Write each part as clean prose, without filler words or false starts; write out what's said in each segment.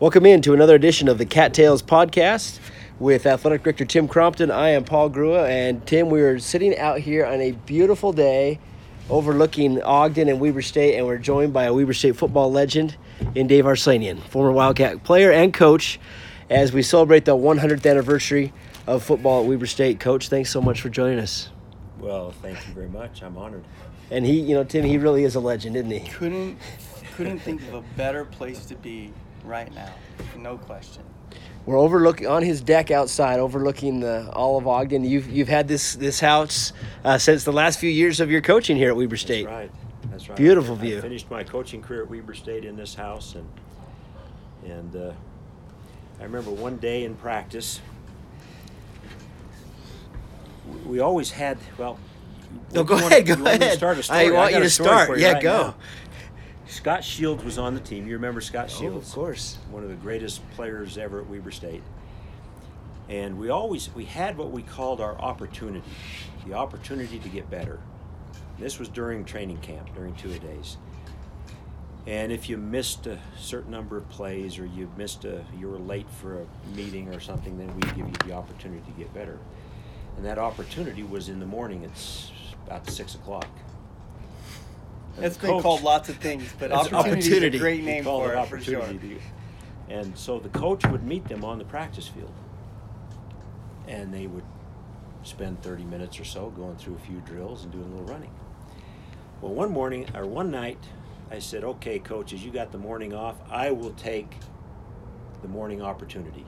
Welcome in to another edition of the Cattails Podcast with Athletic Director Tim Crompton. I am Paul Grua, and Tim, we are sitting out here on a beautiful day overlooking Ogden and Weber State, and we're joined by a Weber State football legend in Dave Arslanian, former Wildcat player and coach, as we celebrate the 100th anniversary of football at Weber State. Coach, thanks so much for joining us. Well, thank you very much. I'm honored. And he, you know, Tim, he really is a legend, isn't he? Couldn't think of a better place to be right now, no question. We're overlooking on his deck outside, overlooking the all of Ogden. You've had this house since the last few years of your coaching here at Weber State. That's right. That's right. Beautiful view. I finished my coaching career at Weber State in this house, and I remember one day in practice, we always had Go ahead. Start a story. I want you to start. Yeah, right go. Now. Scott Shields was on the team. You remember Scott Shields? Oh, of course. One of the greatest players ever at Weber State. And we had what we called our opportunity, the opportunity to get better. And this was during training camp, during two-a-days. And if you missed a certain number of plays or you were late for a meeting or something, then we'd give you the opportunity to get better. And that opportunity was in the morning. It's about 6 o'clock. That's been called lots of things, but opportunity is a great name for it, for sure. And so the coach would meet them on the practice field, and they would spend 30 minutes or so going through a few drills and doing a little running. Well, one night, I said, okay, coaches, you got the morning off. I will take the morning opportunity.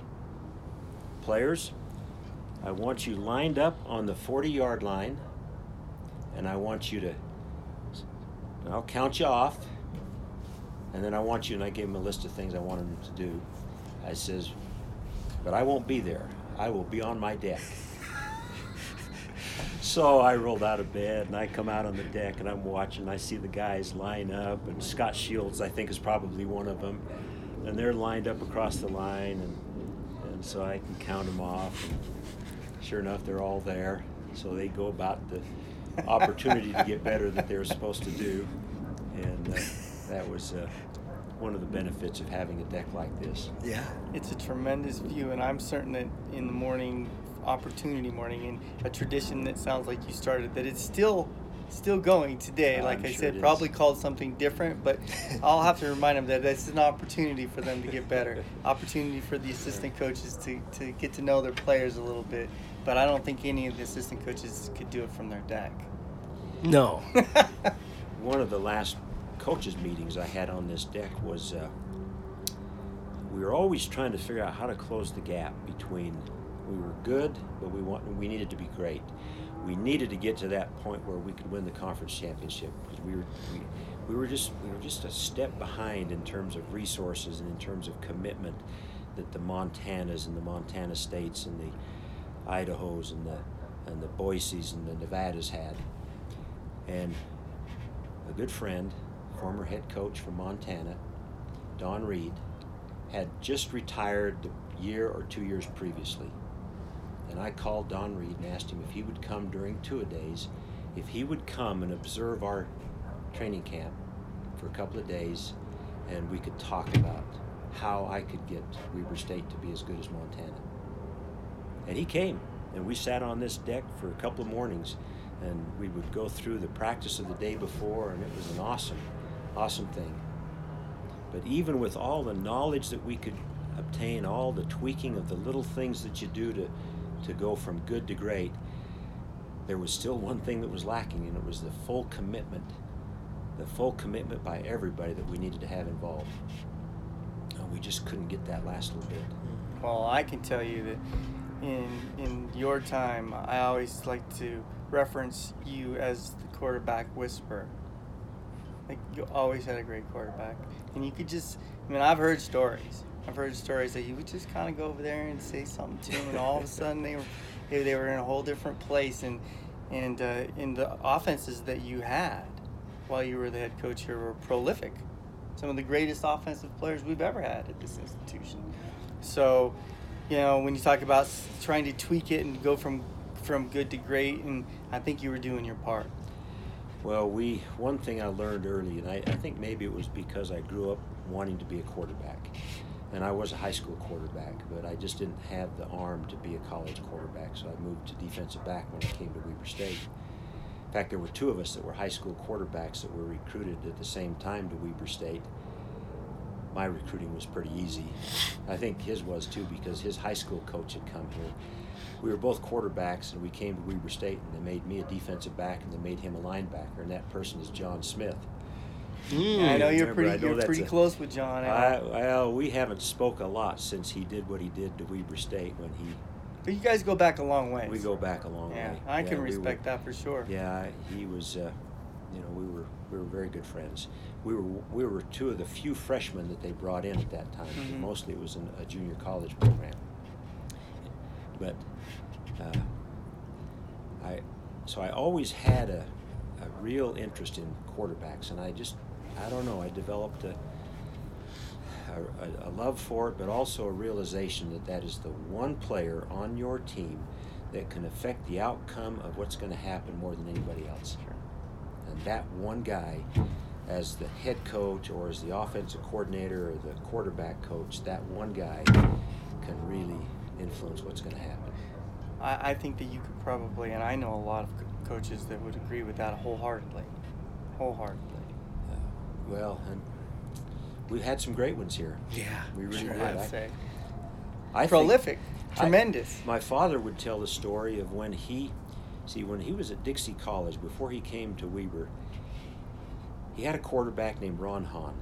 Players, I want you lined up on the 40-yard line, and I want you to I'll count you off, and then I want you, and I gave him a list of things I wanted him to do. I says, but I won't be there. I will be on my deck. So I rolled out of bed, and I come out on the deck, and I'm watching. I see the guys line up, and Scott Shields, I think, is probably one of them. And they're lined up across the line, and so I can count them off. And sure enough, they're all there. So they go about the opportunity to get better that they were supposed to do, and that was one of the benefits of having a deck like this. Yeah, it's a tremendous view, and I'm certain that in the morning, opportunity morning, and a tradition that sounds like you started, that it's still going today. Probably called something different, but I'll have to remind them that that's an opportunity for them to get better, opportunity for the assistant coaches to get to know their players a little bit. But I don't think any of the assistant coaches could do it from their deck. No. One of the last coaches meetings I had on this deck was we were always trying to figure out how to close the gap between we were good, but we needed to be great. We needed to get to that point where we could win the conference championship, because we were just a step behind in terms of resources and in terms of commitment that the Montanas and the Montana States and the Idahos and the Boises and the Nevadas had. And a good friend, former head coach from Montana, Don Reed, had just retired a year or 2 years previously. And I called Don Reed and asked him if he would come during two-a-days, if he would come and observe our training camp for a couple of days, and we could talk about how I could get Weber State to be as good as Montana. And he came, and we sat on this deck for a couple of mornings, and we would go through the practice of the day before, and it was an awesome, awesome thing. But even with all the knowledge that we could obtain, all the tweaking of the little things that you do to go from good to great, there was still one thing that was lacking, and it was the full commitment by everybody that we needed to have involved. And we just couldn't get that last little bit. Well, I can tell you that in your time, I always like to reference you as the quarterback whisperer. Like, you always had a great quarterback. And you could just, I mean, I've heard stories that you would just kind of go over there and say something to them, and all of a sudden they were in a whole different place, and in the offenses that you had while you were the head coach here were prolific. Some of the greatest offensive players we've ever had at this institution. So, you know, when you talk about trying to tweak it and go from good to great, and I think you were doing your part. Well, one thing I learned early, and I think maybe it was because I grew up wanting to be a quarterback. And I was a high school quarterback, but I just didn't have the arm to be a college quarterback, so I moved to defensive back when I came to Weber State. In fact, there were two of us that were high school quarterbacks that were recruited at the same time to Weber State. My recruiting was pretty easy. I think his was too, because his high school coach had come here. We were both quarterbacks, and we came to Weber State, and they made me a defensive back, and they made him a linebacker, and that person is John Smith. I know you're pretty close with John. Well, we haven't spoke a lot since he did what he did to Weber State when he... But you guys go back a long way. We go back a long way. I can respect that for sure. Yeah, he was... we were very good friends. We were two of the few freshmen that they brought in at that time. Mm-hmm. Mostly it was in a junior college program. But I always had a real interest in quarterbacks, and I developed a love for it, but also a realization that is the one player on your team that can affect the outcome of what's going to happen more than anybody else. Sure. And that one guy, as the head coach or as the offensive coordinator or the quarterback coach, that one guy can really influence what's going to happen. I think that you could probably, and I know a lot of coaches that would agree with that wholeheartedly. And we've had some great ones here. Yeah, we really did. I'd say. Prolific, tremendous. My father would tell the story of when he was at Dixie College before he came to Weber. He had a quarterback named Ron Hahn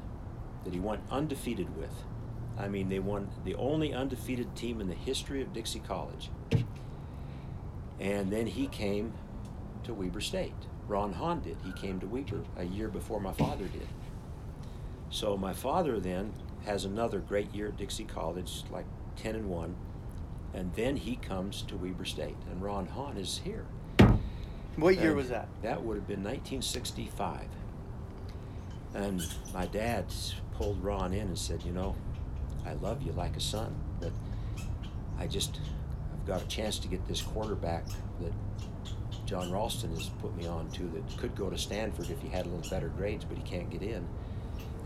that he went undefeated with. I mean, they won the only undefeated team in the history of Dixie College. And then he came to Weber State. Ron Hahn did. He came to Weber a year before my father did. So my father then has another great year at Dixie College, like 10-1, and then he comes to Weber State, and Ron Hahn is here. What year was that? That would have been 1965. And my dad pulled Ron in and said, I love you like a son, but I've got a chance to get this quarterback that John Ralston has put me on to that could go to Stanford if he had a little better grades, but he can't get in.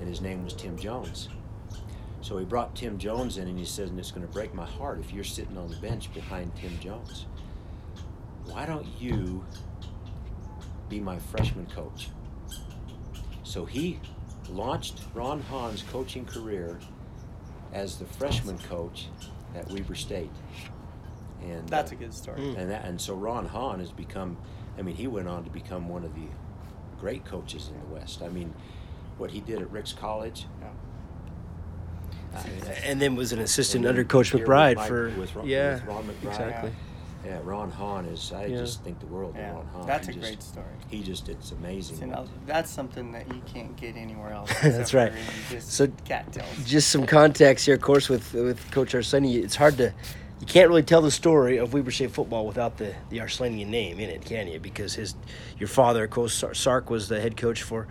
And his name was Tim Jones. So he brought Tim Jones in, and he said, and it's going to break my heart if you're sitting on the bench behind Tim Jones. Why don't you be my freshman coach? So he launched Ron Hahn's coaching career as the freshman coach at Weber State. And that's a good story. And so Ron Hahn has become, he went on to become one of the great coaches in the West. What he did at Ricks College. Yeah. And then was an assistant under Coach McBride with Ron McBride. Exactly. Yeah, Ron Hahn just think the world of Ron Hahn. That's a great story. It's amazing. That's something that you can't get anywhere else. That's right. So Cattails. Just some context here, of course, with Coach Arslanian, it's hard to, you can't really tell the story of Weber State football without the Arslanian name in it, can you? Because your father, Coach Sark, was the head coach for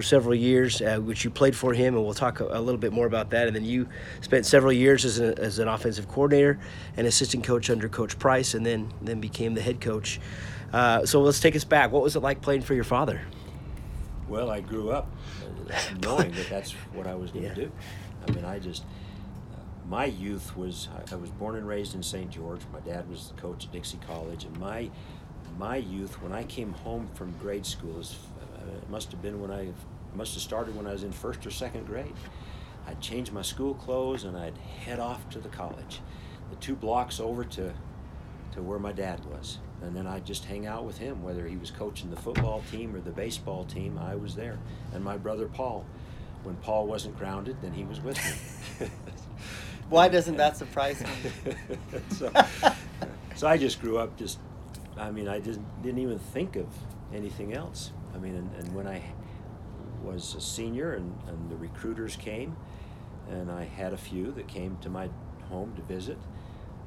several years, which you played for him, and we'll talk a little bit more about that. And then you spent several years as an offensive coordinator and assistant coach under Coach Price, and then became the head coach. So let's take us back. What was it like playing for your father? Well, I grew up knowing that that's what I was going to do. My youth was, I was born and raised in St. George. My dad was the coach at Dixie College, and my youth, when I came home from grade school, it must have started when I was in first or second grade. I'd change my school clothes and I'd head off to the college, the two blocks over to where my dad was, and then I'd just hang out with him, whether he was coaching the football team or the baseball team. I was there, and my brother Paul. When Paul wasn't grounded, then he was with me. Why doesn't that surprise me? So I just grew up just. I didn't even think of anything else. And when I was a senior and the recruiters came, and I had a few that came to my home to visit,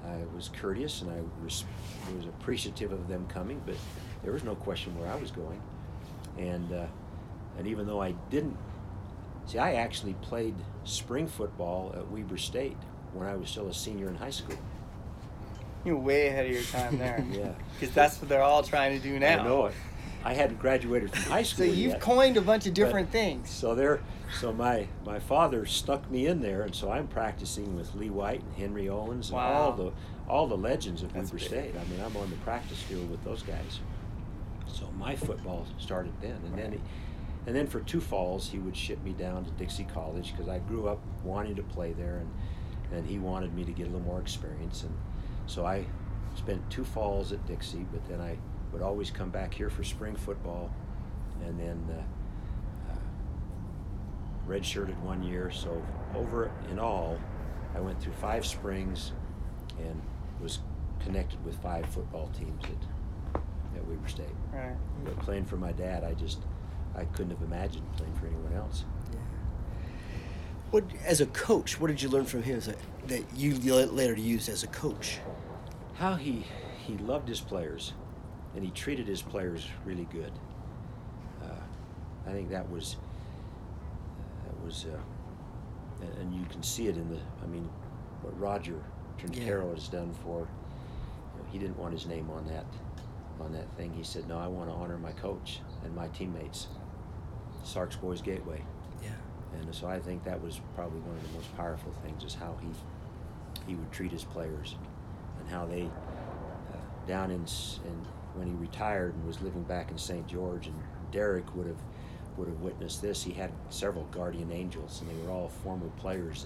I was courteous and I was appreciative of them coming, but there was no question where I was going. And even though I didn't, I actually played spring football at Weber State when I was still a senior in high school. You're way ahead of your time there. Yeah. Because that's what they're all trying to do now. I know it. I hadn't graduated from high school. So you've yet, coined a bunch of different things. So there, my father stuck me in there, and so I'm practicing with Lee White and Henry Owens and all the legends of Weber State. I mean, I'm on the practice field with those guys. So my football started then, and then and then for two falls he would ship me down to Dixie College because I grew up wanting to play there, and he wanted me to get a little more experience, and so I spent two falls at Dixie, but then I would always come back here for spring football, and then redshirted one year. So over in all, I went through 5 springs and was connected with 5 football teams at Weber State. Right. But playing for my dad, I couldn't have imagined playing for anyone else. Yeah. What, as a coach, what did you learn from him that you later used as a coach? How he loved his players, and he treated his players really good. I think that was, and you can see it in the. I mean, what Roger Trentero has done for. You know, he didn't want his name on that thing. He said, "No, I want to honor my coach and my teammates." Sark's Boys Gateway. Yeah. And so I think that was probably one of the most powerful things is how he would treat his players, and how they down in when he retired and was living back in St. George, and Derek would have witnessed this. He had several guardian angels, and they were all former players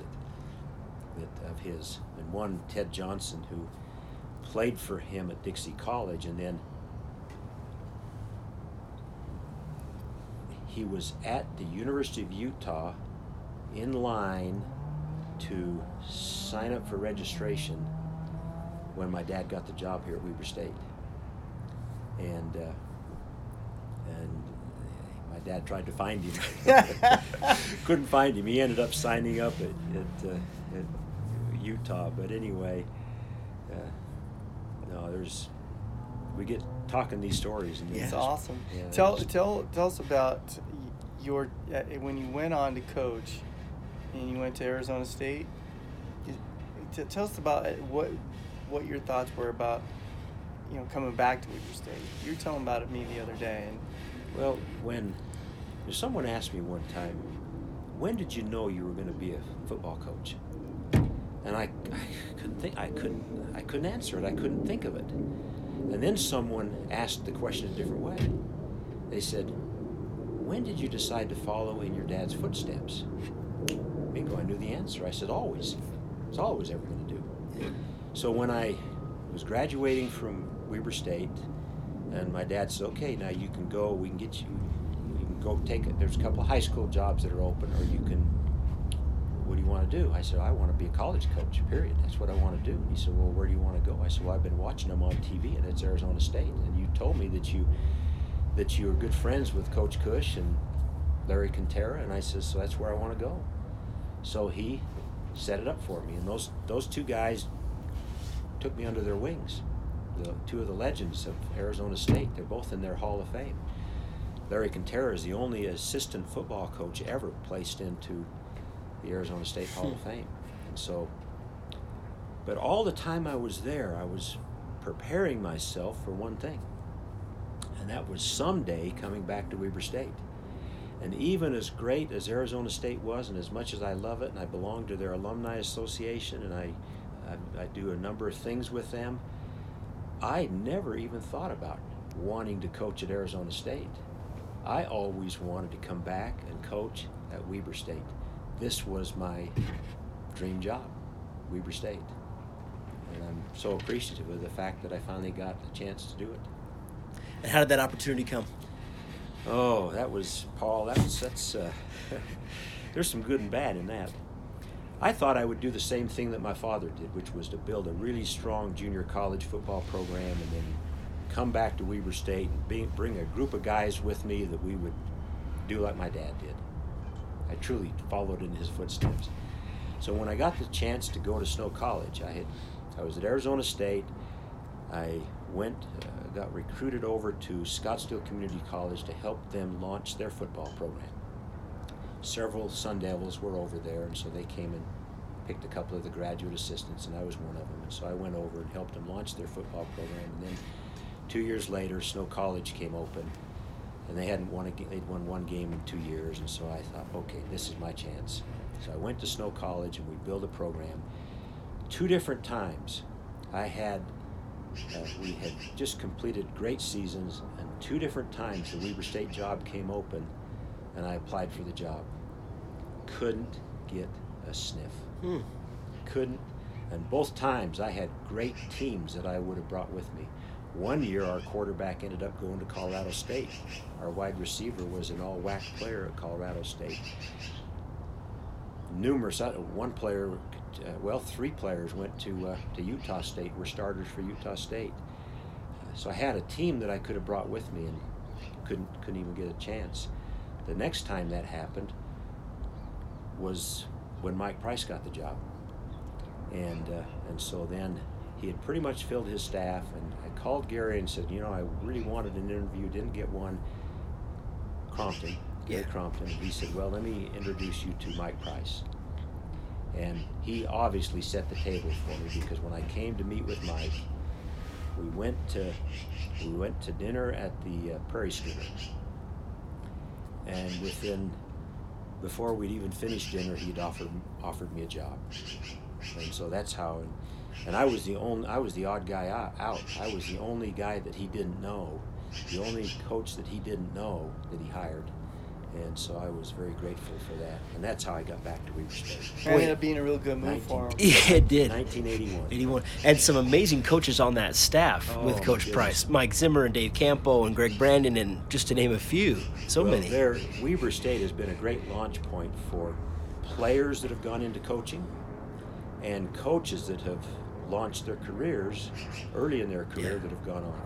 that of his. And one, Ted Johnson, who played for him at Dixie College, and then he was at the University of Utah in line to sign up for registration when my dad got the job here at Weber State. And my dad tried to find him. Couldn't find him. He ended up signing up at Utah. But anyway, we get talking these stories. And it's awesome. Yeah, tell us about your when you went on to coach and you went to Arizona State. Tell us about what your thoughts were about, you know, coming back to Weber State. You were telling about it me the other day. And well, when someone asked me one time, when did you know you were going to be a football coach? And I couldn't answer it. I couldn't think of it. And then someone asked the question a different way. They said, when did you decide to follow in your dad's footsteps? Bingo, I knew the answer. I said, always. It's all I was ever going to do. So when I was graduating from Weber State, and my dad said, okay, now you can go, we can get you, you can go take it. There's a couple of high school jobs that are open, or you can, what do you want to do? I said, I want to be a college coach, period. That's what I want to do. And he said, well, where do you want to go? I said, well, I've been watching them on TV, and it's Arizona State. And you told me that you were good friends with Coach Cush and Larry Cantara, and I said, so that's where I want to go. So he set it up for me, and those two guys took me under their wings. The two of the legends of Arizona State, they're both in their Hall of Fame. Larry Cantara is the only assistant football coach ever placed into the Arizona State Hall of Fame. And so, but all the time I was there, I was preparing myself for one thing, and that was someday coming back to Weber State. And even as great as Arizona State was, and as much as I love it, and I belong to their alumni association, and I do a number of things with them, I never even thought about wanting to coach at Arizona State. I always wanted to come back and coach at Weber State. This was my dream job, Weber State. And I'm so appreciative of the fact that I finally got the chance to do it. And how did that opportunity come? Oh, that was, Paul, that's there's some good and bad in that. I thought I would do the same thing that my father did, which was to build a really strong junior college football program, and then come back to Weber State and bring a group of guys with me that we would do like my dad did. I truly followed in his footsteps. So when I got the chance to go to Snow College, I was at Arizona State. I got recruited over to Scottsdale Community College to help them launch their football program. Several Sun Devils were over there, and so they came and picked a couple of the graduate assistants, and I was one of them. And so I went over and helped them launch their football program. And then 2 years later, Snow College came open, and they hadn't won a game. They'd won one game in 2 years, and so I thought, okay, this is my chance. So I went to Snow College, and we built a program. 2 different times, we had just completed great seasons, and 2 different times the Weber State job came open, and I applied for the job. Couldn't get a sniff. Couldn't. And both times I had great teams that I would have brought with me. 1 year our quarterback ended up going to Colorado State. Our wide receiver was an all-WAC player at Colorado State. Three players went to Utah State, were starters for Utah State. So I had a team that I could have brought with me and couldn't even get a chance. The next time that happened was when Mike Price got the job. And so then he had pretty much filled his staff, and I called Gary and said, I really wanted an interview, didn't get one. Gary Crompton, he said, well, let me introduce you to Mike Price. And he obviously set the table for me, because when I came to meet with Mike, we went to dinner at the Prairie Schooner, and before we'd even finished dinner, he'd offered me a job. And so that's how. And I was the odd guy out. I was the only guy that he didn't know, the only coach that he didn't know that he hired. And so I was very grateful for that. And that's how I got back to Weber State. It ended up being a real good move for him. Yeah, it did. 1981. And some amazing coaches on that staff with Coach Price. Mike Zimmer and Dave Campo and Greg Brandon, and just to name a few. So many. Weber State has been a great launch point for players that have gone into coaching and coaches that have launched their careers early in their career that have gone on.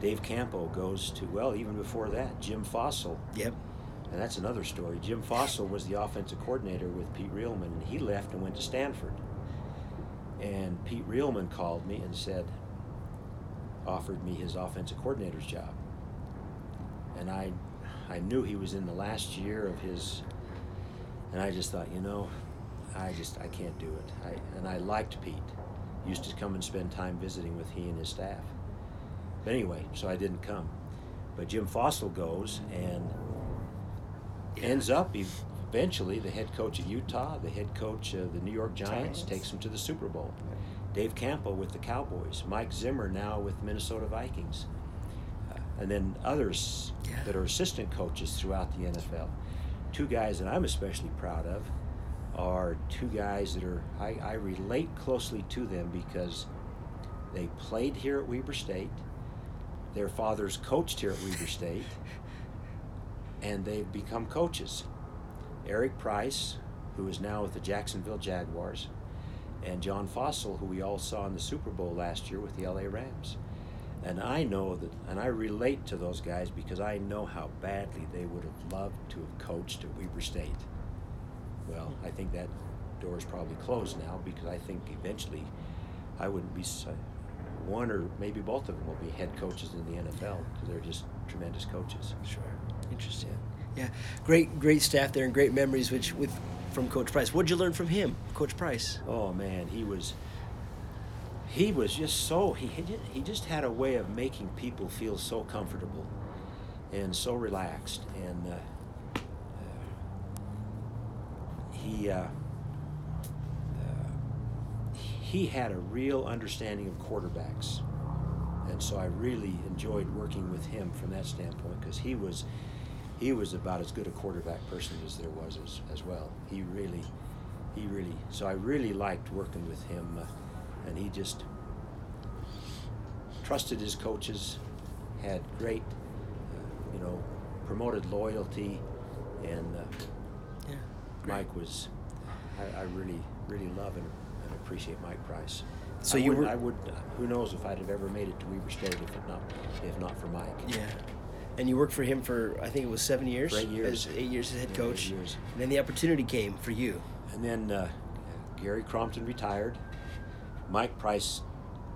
Dave Campo goes to, even before that, Jim Fassel. Yep. And that's another story. Jim Fassel was the offensive coordinator with Pete Riehlman, and he left and went to Stanford. And Pete Riehlman called me and offered me his offensive coordinator's job. And I knew he was in the last year of his, and I just thought, I can't do it. I liked Pete. Used to come and spend time visiting with he and his staff. But anyway, so I didn't come. But Jim Fassel goes and ends up eventually the head coach of Utah, the head coach of the New York Giants, takes him to the Super Bowl. Dave Campo with the Cowboys, Mike Zimmer now with Minnesota Vikings, and then others that are assistant coaches throughout the NFL. 2 guys that I'm especially proud of are 2 guys that are, I relate closely to them because they played here at Weber State, their fathers coached here at Weber State, and they've become coaches. Eric Price, who is now with the Jacksonville Jaguars, and John Fassel, who we all saw in the Super Bowl last year with the LA Rams. And I know that, and I relate to those guys because I know how badly they would have loved to have coached at Weber State. Well, I think that door is probably closed now, because I think eventually I wouldn't be, one or maybe both of them will be head coaches in the NFL, because they're just tremendous coaches. Sure. Interesting. Yeah, great staff there and great memories from Coach Price. What did you learn from him, Coach Price? Oh man, he was just so he just had a way of making people feel so comfortable and so relaxed, and he had a real understanding of quarterbacks, and so I really enjoyed working with him from that standpoint, because he was about as good a quarterback person as there was as well. He really. So I really liked working with him, and he just trusted his coaches, had great, promoted loyalty, and Mike was. I really love and appreciate Mike Price. So who knows if I'd have ever made it to Weber State if not for Mike. Yeah. And you worked for him for, I think it was 7 years? 8 years. 8 years as head coach. 8 years. And then the opportunity came for you. And then Gary Crompton retired. Mike Price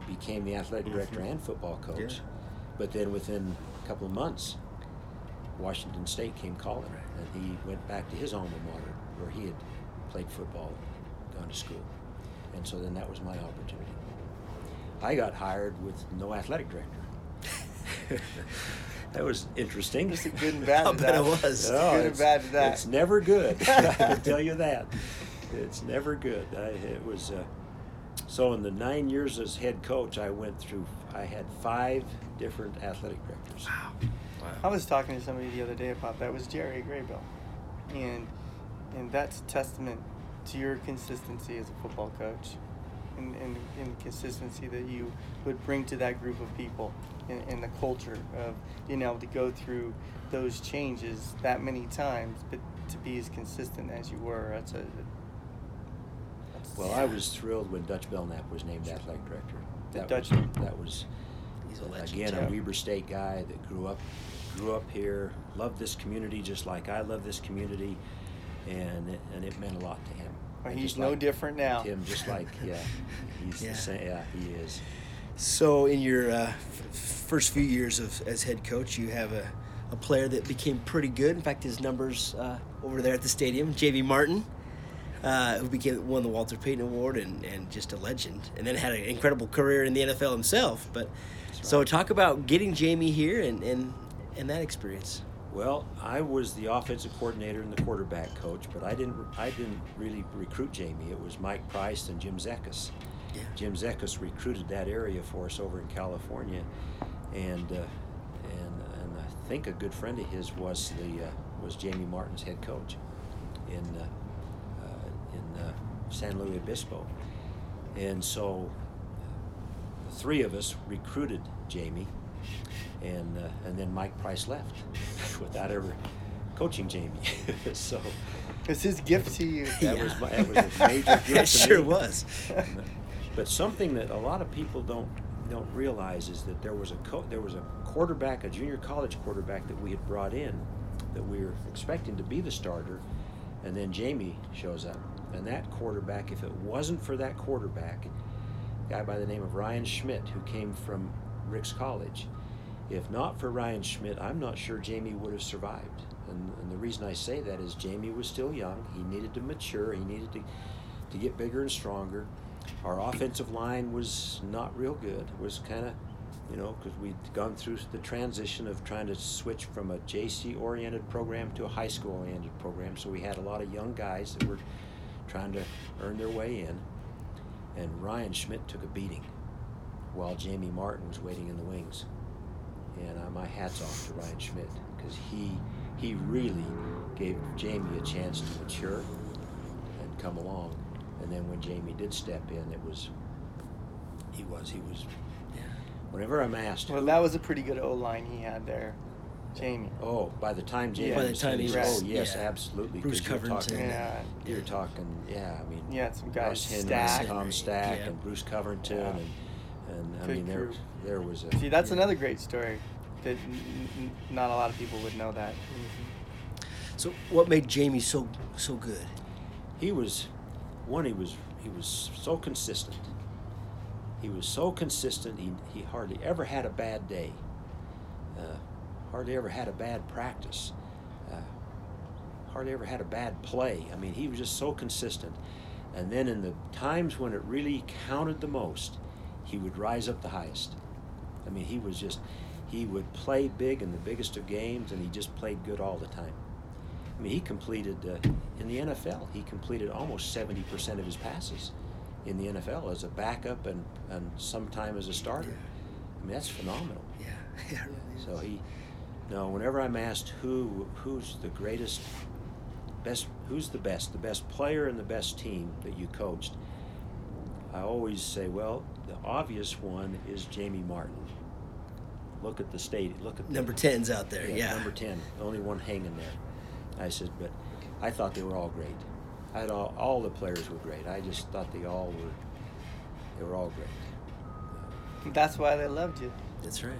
became the athletic director and football coach. Yeah. But then within a couple of months, Washington State came calling. And he went back to his alma mater, where he had played football and gone to school. And so then that was my opportunity. I got hired with no athletic director. that was interesting. It's good and bad. It was. No, good and bad to that. It's never good. I can tell you that. It's never good. So in the 9 years as head coach, I had 5 different athletic directors. Wow. I was talking to somebody the other day about that. It was Jerry Graybill. And that's a testament to your consistency as a football coach and the consistency that you would bring to that group of people and the culture of being able to go through those changes that many times, but to be as consistent as you were. Well, I was thrilled when Dutch Belknap was named athletic director. He's a legend, again, a Weber State guy that grew up here, loved this community just like I love this community, and it meant a lot to him. Well, he's no different now. Tim, just like the same. Yeah, he is. So, in your first few years as head coach, you have a player that became pretty good. In fact, his numbers over there at the stadium, Jamie Martin. Who won the Walter Payton Award and just a legend, and then had an incredible career in the NFL himself. But right. So talk about getting Jamie here and that experience. Well, I was the offensive coordinator and the quarterback coach, but I didn't really recruit Jamie. It was Mike Price and Jim Zekas. Yeah. Jim Zekas recruited that area for us over in California, and I think a good friend of his was was Jamie Martin's head coach in San Luis Obispo. And so the three of us recruited Jamie, and then Mike Price left without ever coaching Jamie. So it's his gift to you. That was a major gift. It sure was. But something that a lot of people don't realize is that there was a quarterback, a junior college quarterback that we had brought in that we were expecting to be the starter, and then Jamie shows up. And that quarterback, if it wasn't for that quarterback, a guy by the name of Ryan Schmidt, who came from Ricks College, if not for Ryan Schmidt, I'm not sure Jamie would have survived. And the reason I say that is Jamie was still young. He needed to mature. He needed to get bigger and stronger. Our offensive line was not real good. It was kind of, because we'd gone through the transition of trying to switch from a JC-oriented program to a high school-oriented program. So we had a lot of young guys that were trying to earn their way in, and Ryan Schmidt took a beating while Jamie Martin was waiting in the wings. And my hat's off to Ryan Schmidt, because he really gave Jamie a chance to mature and come along. And then when Jamie did step in, he was. Whenever I'm asked. Well, that was a pretty good O-line he had there. Jamie. Oh, by the time Jamie. Yeah. By the time he was. Oh yes, yeah. Absolutely. Bruce Coverton. You're talking. Yeah, I mean. Yeah, some guys. Stack. Tom Stack, yeah. And Bruce Coverton, yeah. and I mean there was a. See, that's another great story that not a lot of people would know that. Mm-hmm. So, what made Jamie so good? He was so consistent. He was so consistent. He hardly ever had a bad day. Hardly ever had a bad practice, hardly ever had a bad play. I mean, he was just so consistent. And then in the times when it really counted the most, he would rise up the highest. I mean, he would play big in the biggest of games, and he just played good all the time. I mean, he completed, in the NFL, he completed almost 70% of his passes in the NFL as a backup and sometime as a starter. I mean, that's phenomenal. Yeah. So whenever I'm asked who's the greatest, best, who's the best player and the best team that you coached, I always say, well, the obvious one is Jamie Martin. Look at the state. Look at number 10's out there. Yeah, number 10, the only one hanging there. I said, but I thought they were all great. I had all the players were great. I just thought they were all great. That's why they loved you. That's right.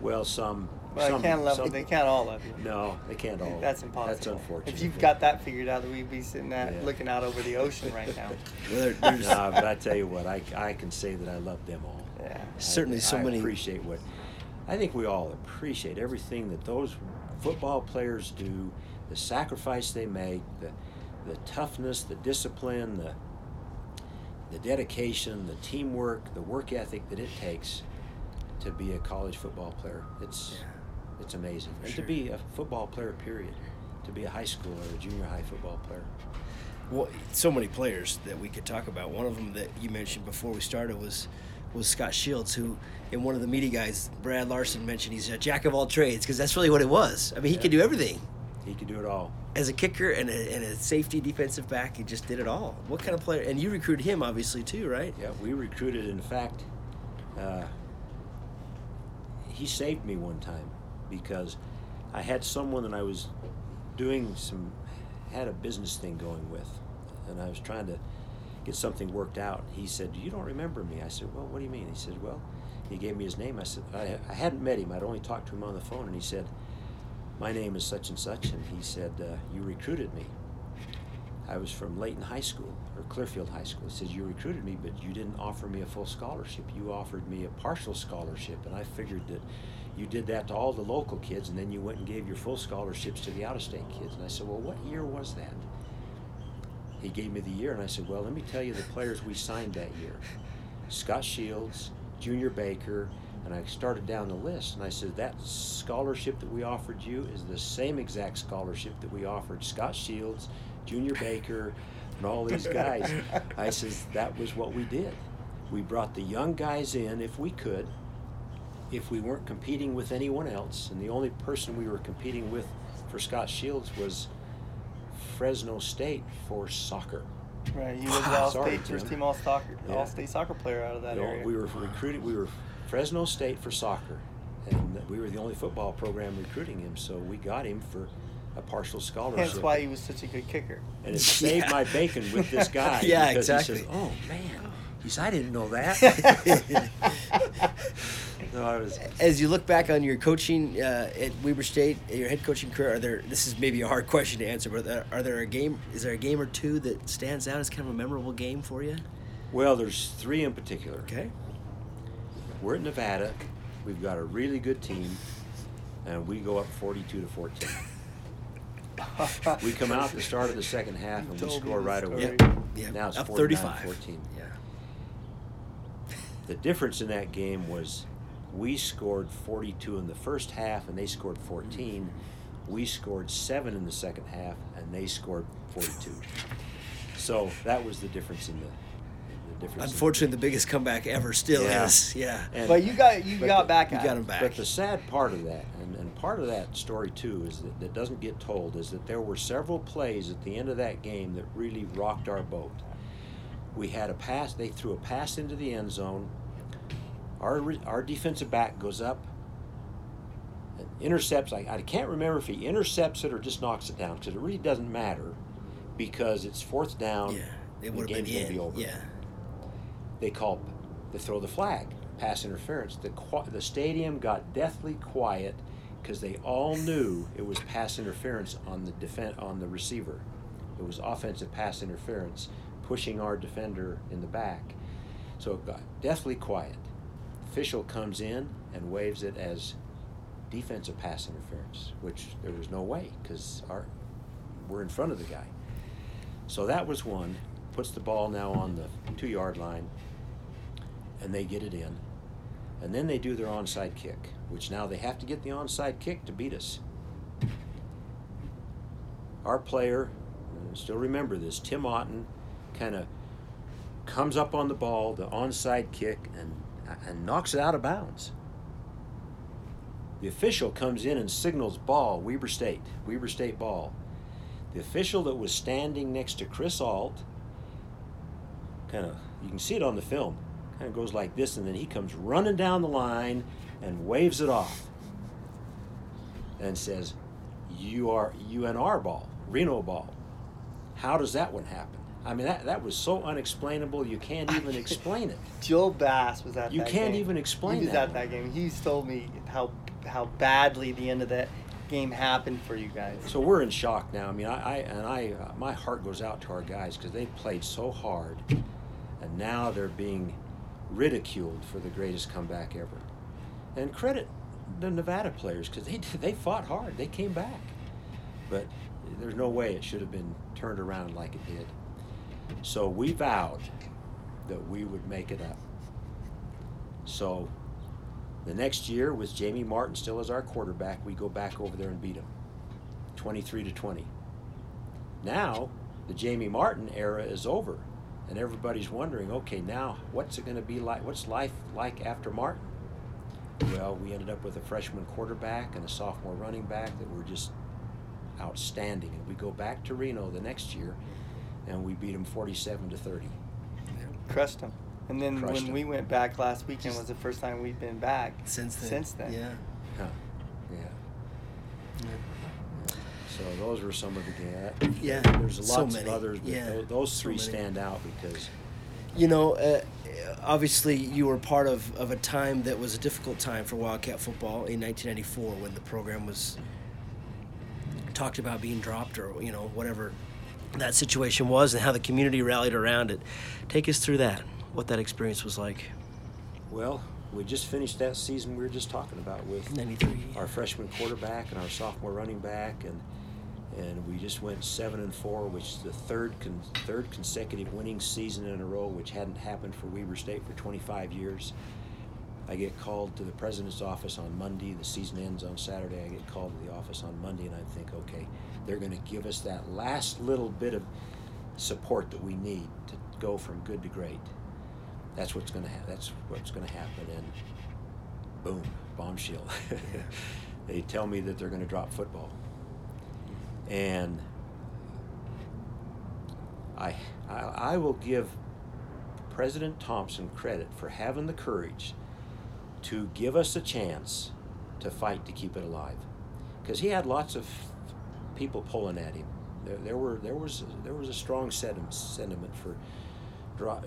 Well, they can't all love you. No, they can't all. That's impossible. That's unfortunate. If you've got that figured out, we'd be sitting looking out over the ocean right now. No, but I tell you what, I can say that I love them all. Yeah, certainly. I appreciate I think we all appreciate everything that those football players do, the sacrifice they make, the toughness, the discipline, the dedication, the teamwork, the work ethic that it takes to be a college football player. It's it's amazing. And sure. to be a football player, period, to be a high school or a junior high football player. Well, so many players that we could talk about. One of them that you mentioned before we started was Scott Shields, who in one of the media guys, Brad Larson, mentioned he's a jack of all trades, because that's really what it was. I mean, he could do everything. He could do it all. As a kicker and a safety, defensive back, he just did it all. What kind of player? And you recruited him, obviously, too, right? Yeah, we recruited. In fact, he saved me one time because I had someone that I was doing some, had a business thing going with, and I was trying to get something worked out. He said, "You don't remember me." I said, "Well, what do you mean?" He said, "Well," he gave me his name. I said, I hadn't met him. I'd only talked to him on the phone, and he said, "My name is such and such," and he said, "You recruited me." I was from Layton High School, or Clearfield High School. He says, "You recruited me, but you didn't offer me a full scholarship. You offered me a partial scholarship, and I figured that you did that to all the local kids, and then you went and gave your full scholarships to the out-of-state kids." And I said, "Well, what year was that?" He gave me the year, and I said, "Well, let me tell you the players we signed that year. Scott Shields, Junior Baker," and I started down the list, and I said, "That scholarship that we offered you is the same exact scholarship that we offered Scott Shields, Junior Baker, and all these guys." I says, "That was what we did. We brought the young guys in if we could, if we weren't competing with anyone else, and the only person we were competing with for Scott Shields was Fresno State for soccer." Right, he was the all-state first-team all-state soccer player out of that area. We were recruited. We were Fresno State for soccer, and we were the only football program recruiting him. So we got him for a partial scholarship. That's why he was such a good kicker. And it saved my bacon with this guy. Yeah, because exactly. He says, "Oh man, I didn't know that." As you look back on your coaching at Weber State, your head coaching career, this is maybe a hard question to answer, but is there a game or two that stands out as kind of a memorable game for you? Well, there's three in particular. Okay. We're at Nevada. We've got a really good team, and we go up 42-14. We come out at the start of the second half, and we score right away. Yep. Now it's 49-14. Yeah. The difference in that game was, we scored 42 in the first half, and they scored 14. We scored 7 in the second half, and they scored 42. So that was the difference in the difference. Unfortunately, the biggest comeback ever still is. Yeah. And, but you got them back. But the sad part of that, and part of that story too, is that doesn't get told, is that there were several plays at the end of that game that really rocked our boat. We had a pass. They threw a pass into the end zone. Our defensive back goes up and intercepts. I can't remember if he intercepts it or just knocks it down, because it really doesn't matter, because it's fourth down. Yeah, it would have been over. Yeah. They throw the flag, pass interference. The stadium got deathly quiet because they all knew it was pass interference on the receiver. It was offensive pass interference, pushing our defender in the back. So it got deathly quiet. Official comes in and waves it as defensive pass interference, which there was no way, because we're in front of the guy. So that was one. Puts the ball now on the 2-yard line, and they get it in. And then they do their onside kick, which now they have to get the onside kick to beat us. Our player, I still remember this, Tim Otten, kind of comes up on the ball, the onside kick, and knocks it out of bounds. The official comes in and signals ball, Weber State ball. The official that was standing next to Chris Alt, kind of, you can see it on the film, kind of goes like this, and then he comes running down the line and waves it off and says, "You are UNR ball, Reno ball." How does that one happen? I mean, that was so unexplainable, you can't even explain it. Joel Bass was at that game. You can't even explain that. He was at that game. He's told me how badly the end of that game happened for you guys. So we're in shock now. I mean, I my heart goes out to our guys, because they played so hard, and now they're being ridiculed for the greatest comeback ever. And credit the Nevada players, because they fought hard. They came back. But there's no way it should have been turned around like it did. So we vowed that we would make it up. So The next year, with Jamie Martin still as our quarterback, we go back over there and beat him, 23-20. Now, the Jamie Martin era is over, and everybody's wondering, okay, now what's it going to be like? What's life like after Martin? Well, we ended up with a freshman quarterback and a sophomore running back that were just outstanding. And we go back to Reno the next year, and we beat them 47-30. Crushed them. And then we went back last weekend was the first time we've been back since then. Yeah. Huh. Yeah. So those were some of the games. Yeah. There's lots of others, but those three stand out because. You know, obviously you were part of a time that was a difficult time for Wildcat football in 1994 when the program was talked about being dropped or, you know, whatever that situation was and how the community rallied around it. Take us through that, what that experience was like. Well, we just finished that season we were just talking about with 93. Our freshman quarterback and our sophomore running back, and we just went 7-4, which is the third consecutive winning season in a row, which hadn't happened for Weber State for 25 years. I get called to the president's office on Monday. The season ends on Saturday. I get called to the office on Monday, and I think, okay, they're going to give us that last little bit of support that we need to go from good to great. That's what's going to happen. That's what's going to happen, and boom, bombshell. They tell me that they're going to drop football. And I will give President Thompson credit for having the courage to give us a chance to fight to keep it alive, because he had lots of people pulling at him. There was a strong sentiment for,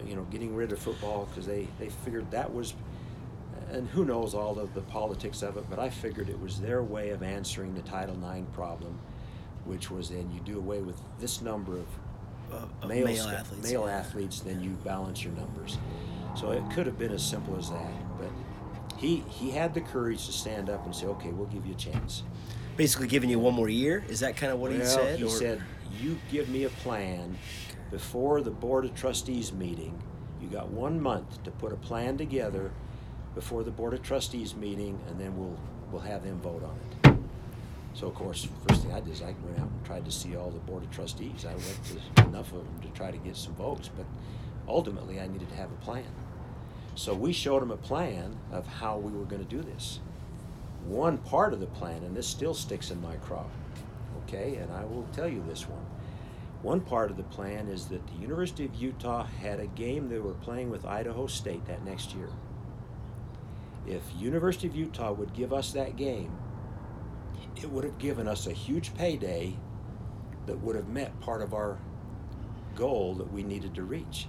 you know, getting rid of football, because they figured that was, and who knows all of the politics of it, but I figured it was their way of answering the Title IX problem, which was then you do away with this number of male athletes, then you balance your numbers. So it could have been as simple as that, but he had the courage to stand up and say, okay, we'll give you a chance. Basically giving you one more year? Is that kind of what he said? He said, you give me a plan before the Board of Trustees meeting. You got 1 month to put a plan together before the Board of Trustees meeting, and then we'll have them vote on it. So, of course, first thing I did is I went out and tried to see all the Board of Trustees. I went to enough of them to try to get some votes, but ultimately I needed to have a plan. So we showed them a plan of how we were going to do this. One part of the plan, and this still sticks in my craw, okay, and I will tell you this one. One part of the plan is that the University of Utah had a game they were playing with Idaho State that next year. If University of Utah would give us that game, it would have given us a huge payday that would have met part of our goal that we needed to reach.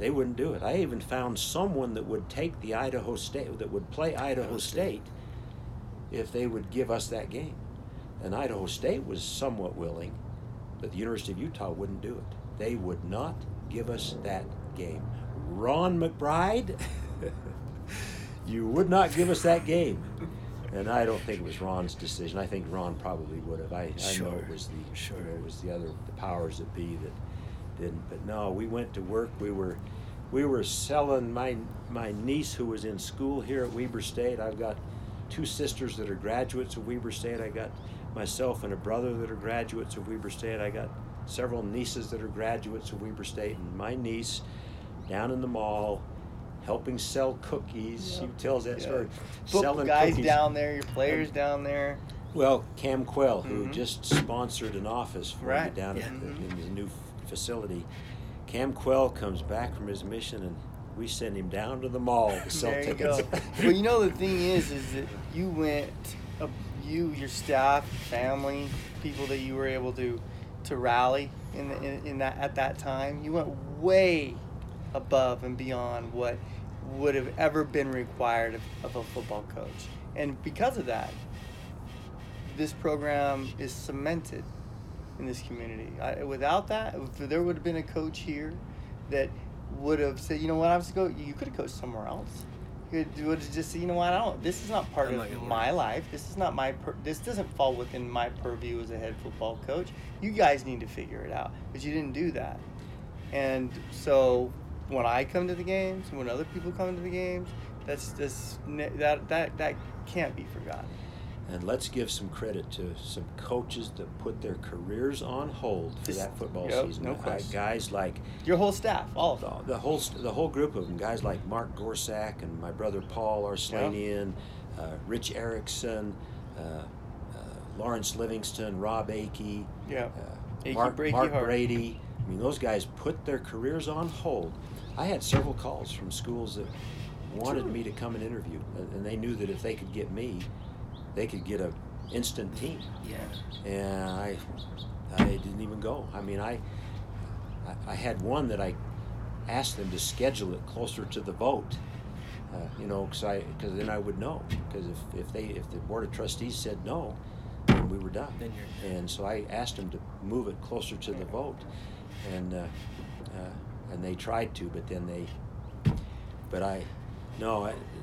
They wouldn't do it. I even found someone that would take the Idaho State, that would play Idaho State if they would give us that game. And Idaho State was somewhat willing, but the University of Utah wouldn't do it. They would not give us that game. Ron McBride, you would not give us that game. And I don't think it was Ron's decision. I think Ron probably would have. I know it was the powers that be that didn't. But no, we went to work. We were selling my niece who was in school here at Weber State. I've got two sisters that are graduates of Weber State. I got myself and a brother that are graduates of Weber State. I got several nieces that are graduates of Weber State, and my niece down in the mall, helping sell cookies. Yep. She tells that story. Selling guys cookies down there, your players down there. Well, Cam Quayle, who just sponsored an office for me down in his new facility. Cam Quayle comes back from his mission, and we send him down to the mall to sell tickets. You go. Well, you know, the thing is that you went, your staff, family, people that you were able to rally in that at that time. You went way above and beyond what would have ever been required of a football coach. And because of that, this program is cemented in this community. Without that, if there would have been a coach here that would have said, you know what, you could have coached somewhere else. You would have just said, you know what, this is not part of my life. This is not this doesn't fall within my purview as a head football coach. You guys need to figure it out. But you didn't do that. And so when I come to the games, when other people come to the games, That's just that can't be forgotten. And let's give some credit to some coaches that put their careers on hold for that football season. No question. Guys like your whole staff, all of them. The whole group of them. Guys like Mark Gorsak and my brother Paul Arslanian, Rich Erickson, Lawrence Livingston, Rob Akey, Mark Brady. I mean, those guys put their careers on hold. I had several calls from schools that wanted me to come and interview, and they knew that if they could get me, they could get an instant team. Yeah. And I didn't even go. I mean, I had one that I asked them to schedule it closer to the vote, because then I would know. Because if the Board of Trustees said no, then we were done. Then you're done. And so I asked them to move it closer to the vote, and they tried to, but then they. But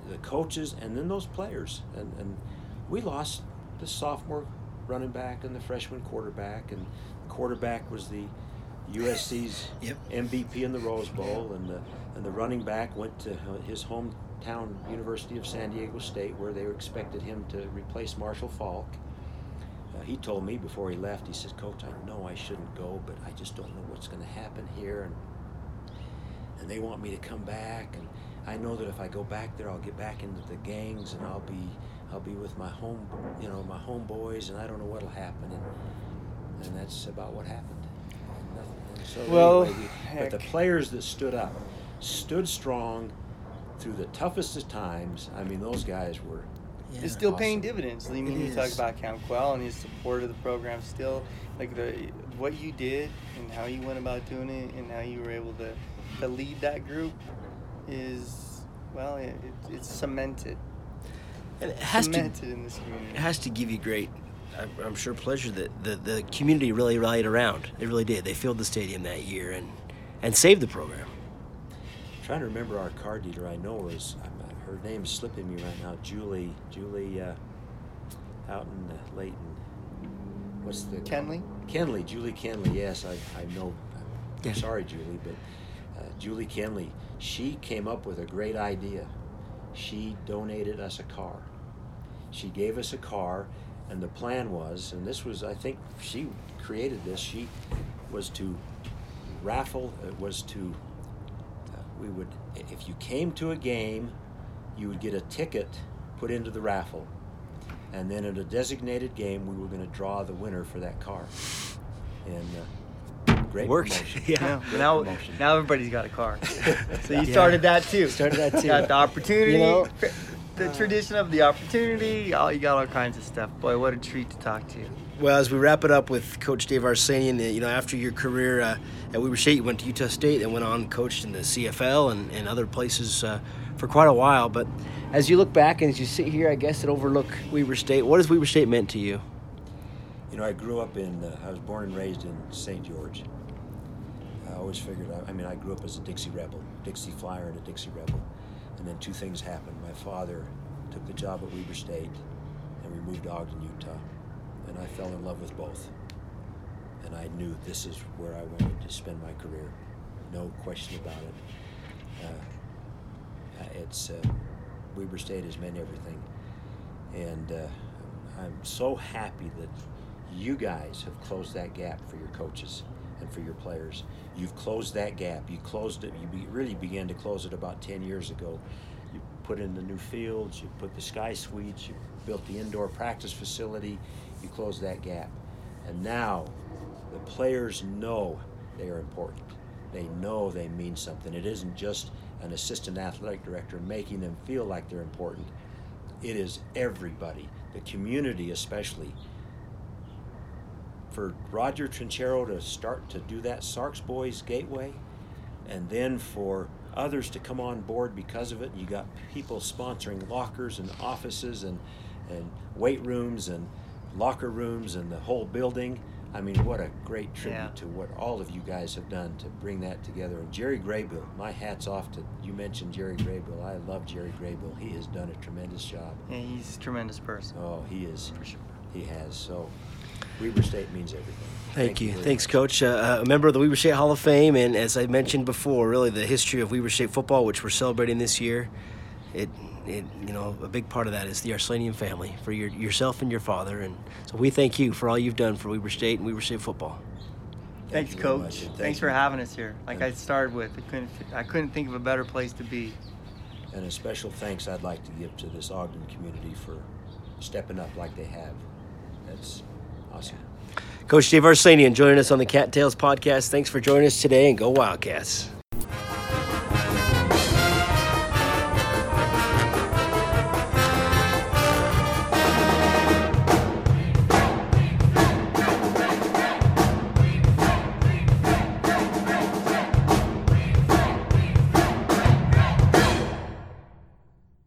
the coaches and then those players and. We lost the sophomore running back and the freshman quarterback, and the quarterback was the USC's MVP in the Rose Bowl, and the running back went to his hometown University of San Diego State, where they expected him to replace Marshall Falk. He told me before he left, he says, "Coach, I know I shouldn't go, but I just don't know what's going to happen here, and they want me to come back, and I know that if I go back there, I'll get back into the gangs, and I'll be with my my homeboys, and I don't know what'll happen," and that's about what happened. And so but the players that stood up, stood strong through the toughest of times. I mean, those guys were. Yeah. It's still awesome. Paying dividends. I mean, you talk about Cam Quayle and his support of the program. Still, like what you did and how you went about doing it, and how you were able to lead that group is it's cemented. And it has to in this community. It has to give you great, I'm sure, pleasure that the community really rallied around. They really did. They filled the stadium that year and saved the program. I'm trying to remember our car dealer. I know her name's slipping me right now. Julie, out in Layton. What's the Kenley? Kenley, Julie Kenley. Yes, I know. Yeah. Sorry, Julie, but Julie Kenley. She came up with a great idea. She donated us a car. She gave us a car, and the plan was, and this was, I think she created this, she was to raffle, it was to, we would, if you came to a game, you would get a ticket put into the raffle, and then at a designated game, we were going to draw the winner for that car. And great works. Yeah. Great now everybody's got a car. So you started that too. Got the opportunity. The tradition of the opportunity. You got all kinds of stuff. Boy, what a treat to talk to you. Well, as we wrap it up with Coach Dave Arslanian, after your career at Weber State, you went to Utah State and went on, coached in the CFL and other places for quite a while. But as you look back and as you sit here, I guess, and overlook Weber State, what has Weber State meant to you? I grew up I was born and raised in St. George. I always figured I grew up as a Dixie Rebel, Dixie Flyer and a Dixie Rebel. And then two things happened. My father took the job at Weber State, and we moved to Ogden, Utah. And I fell in love with both. And I knew this is where I wanted to spend my career. No question about it. Weber State has meant everything. And I'm so happy that you guys have closed that gap for your coaches and for your players. You've closed that gap. You closed it. You really began to close it about 10 years ago. You put in the new fields. You put the sky suites. You built the indoor practice facility. You closed that gap. And now the players know they are important. They know they mean something. It isn't just an assistant athletic director making them feel like they're important. It is everybody, the community especially. For Roger Trinchero to start to do that Sark's Boys Gateway, and then for others to come on board because of it, you got people sponsoring lockers and offices and weight rooms and locker rooms and the whole building. I mean, what a great tribute to what all of you guys have done to bring that together. And Jerry Graybill, my hat's off to, you mentioned Jerry Graybill. I love Jerry Graybill. He has done a tremendous job. Yeah, he's a tremendous person. Oh, he is. For sure. He has, so. Weber State means everything. Thank you. Thanks, Coach. A member of the Weber State Hall of Fame, and as I mentioned before, really the history of Weber State football, which we're celebrating this year. it you know, a big part of that is the Arslanian family, for yourself and your father. And so we thank you for all you've done for Weber State and Weber State football. Thanks, Coach. Thanks for having us here. Like I started with, I couldn't think of a better place to be. And a special thanks I'd like to give to this Ogden community for stepping up like they have. That's awesome. Yeah. Coach Dave Arslanian joining us on the Cattails Podcast. Thanks for joining us today, and go Wildcats.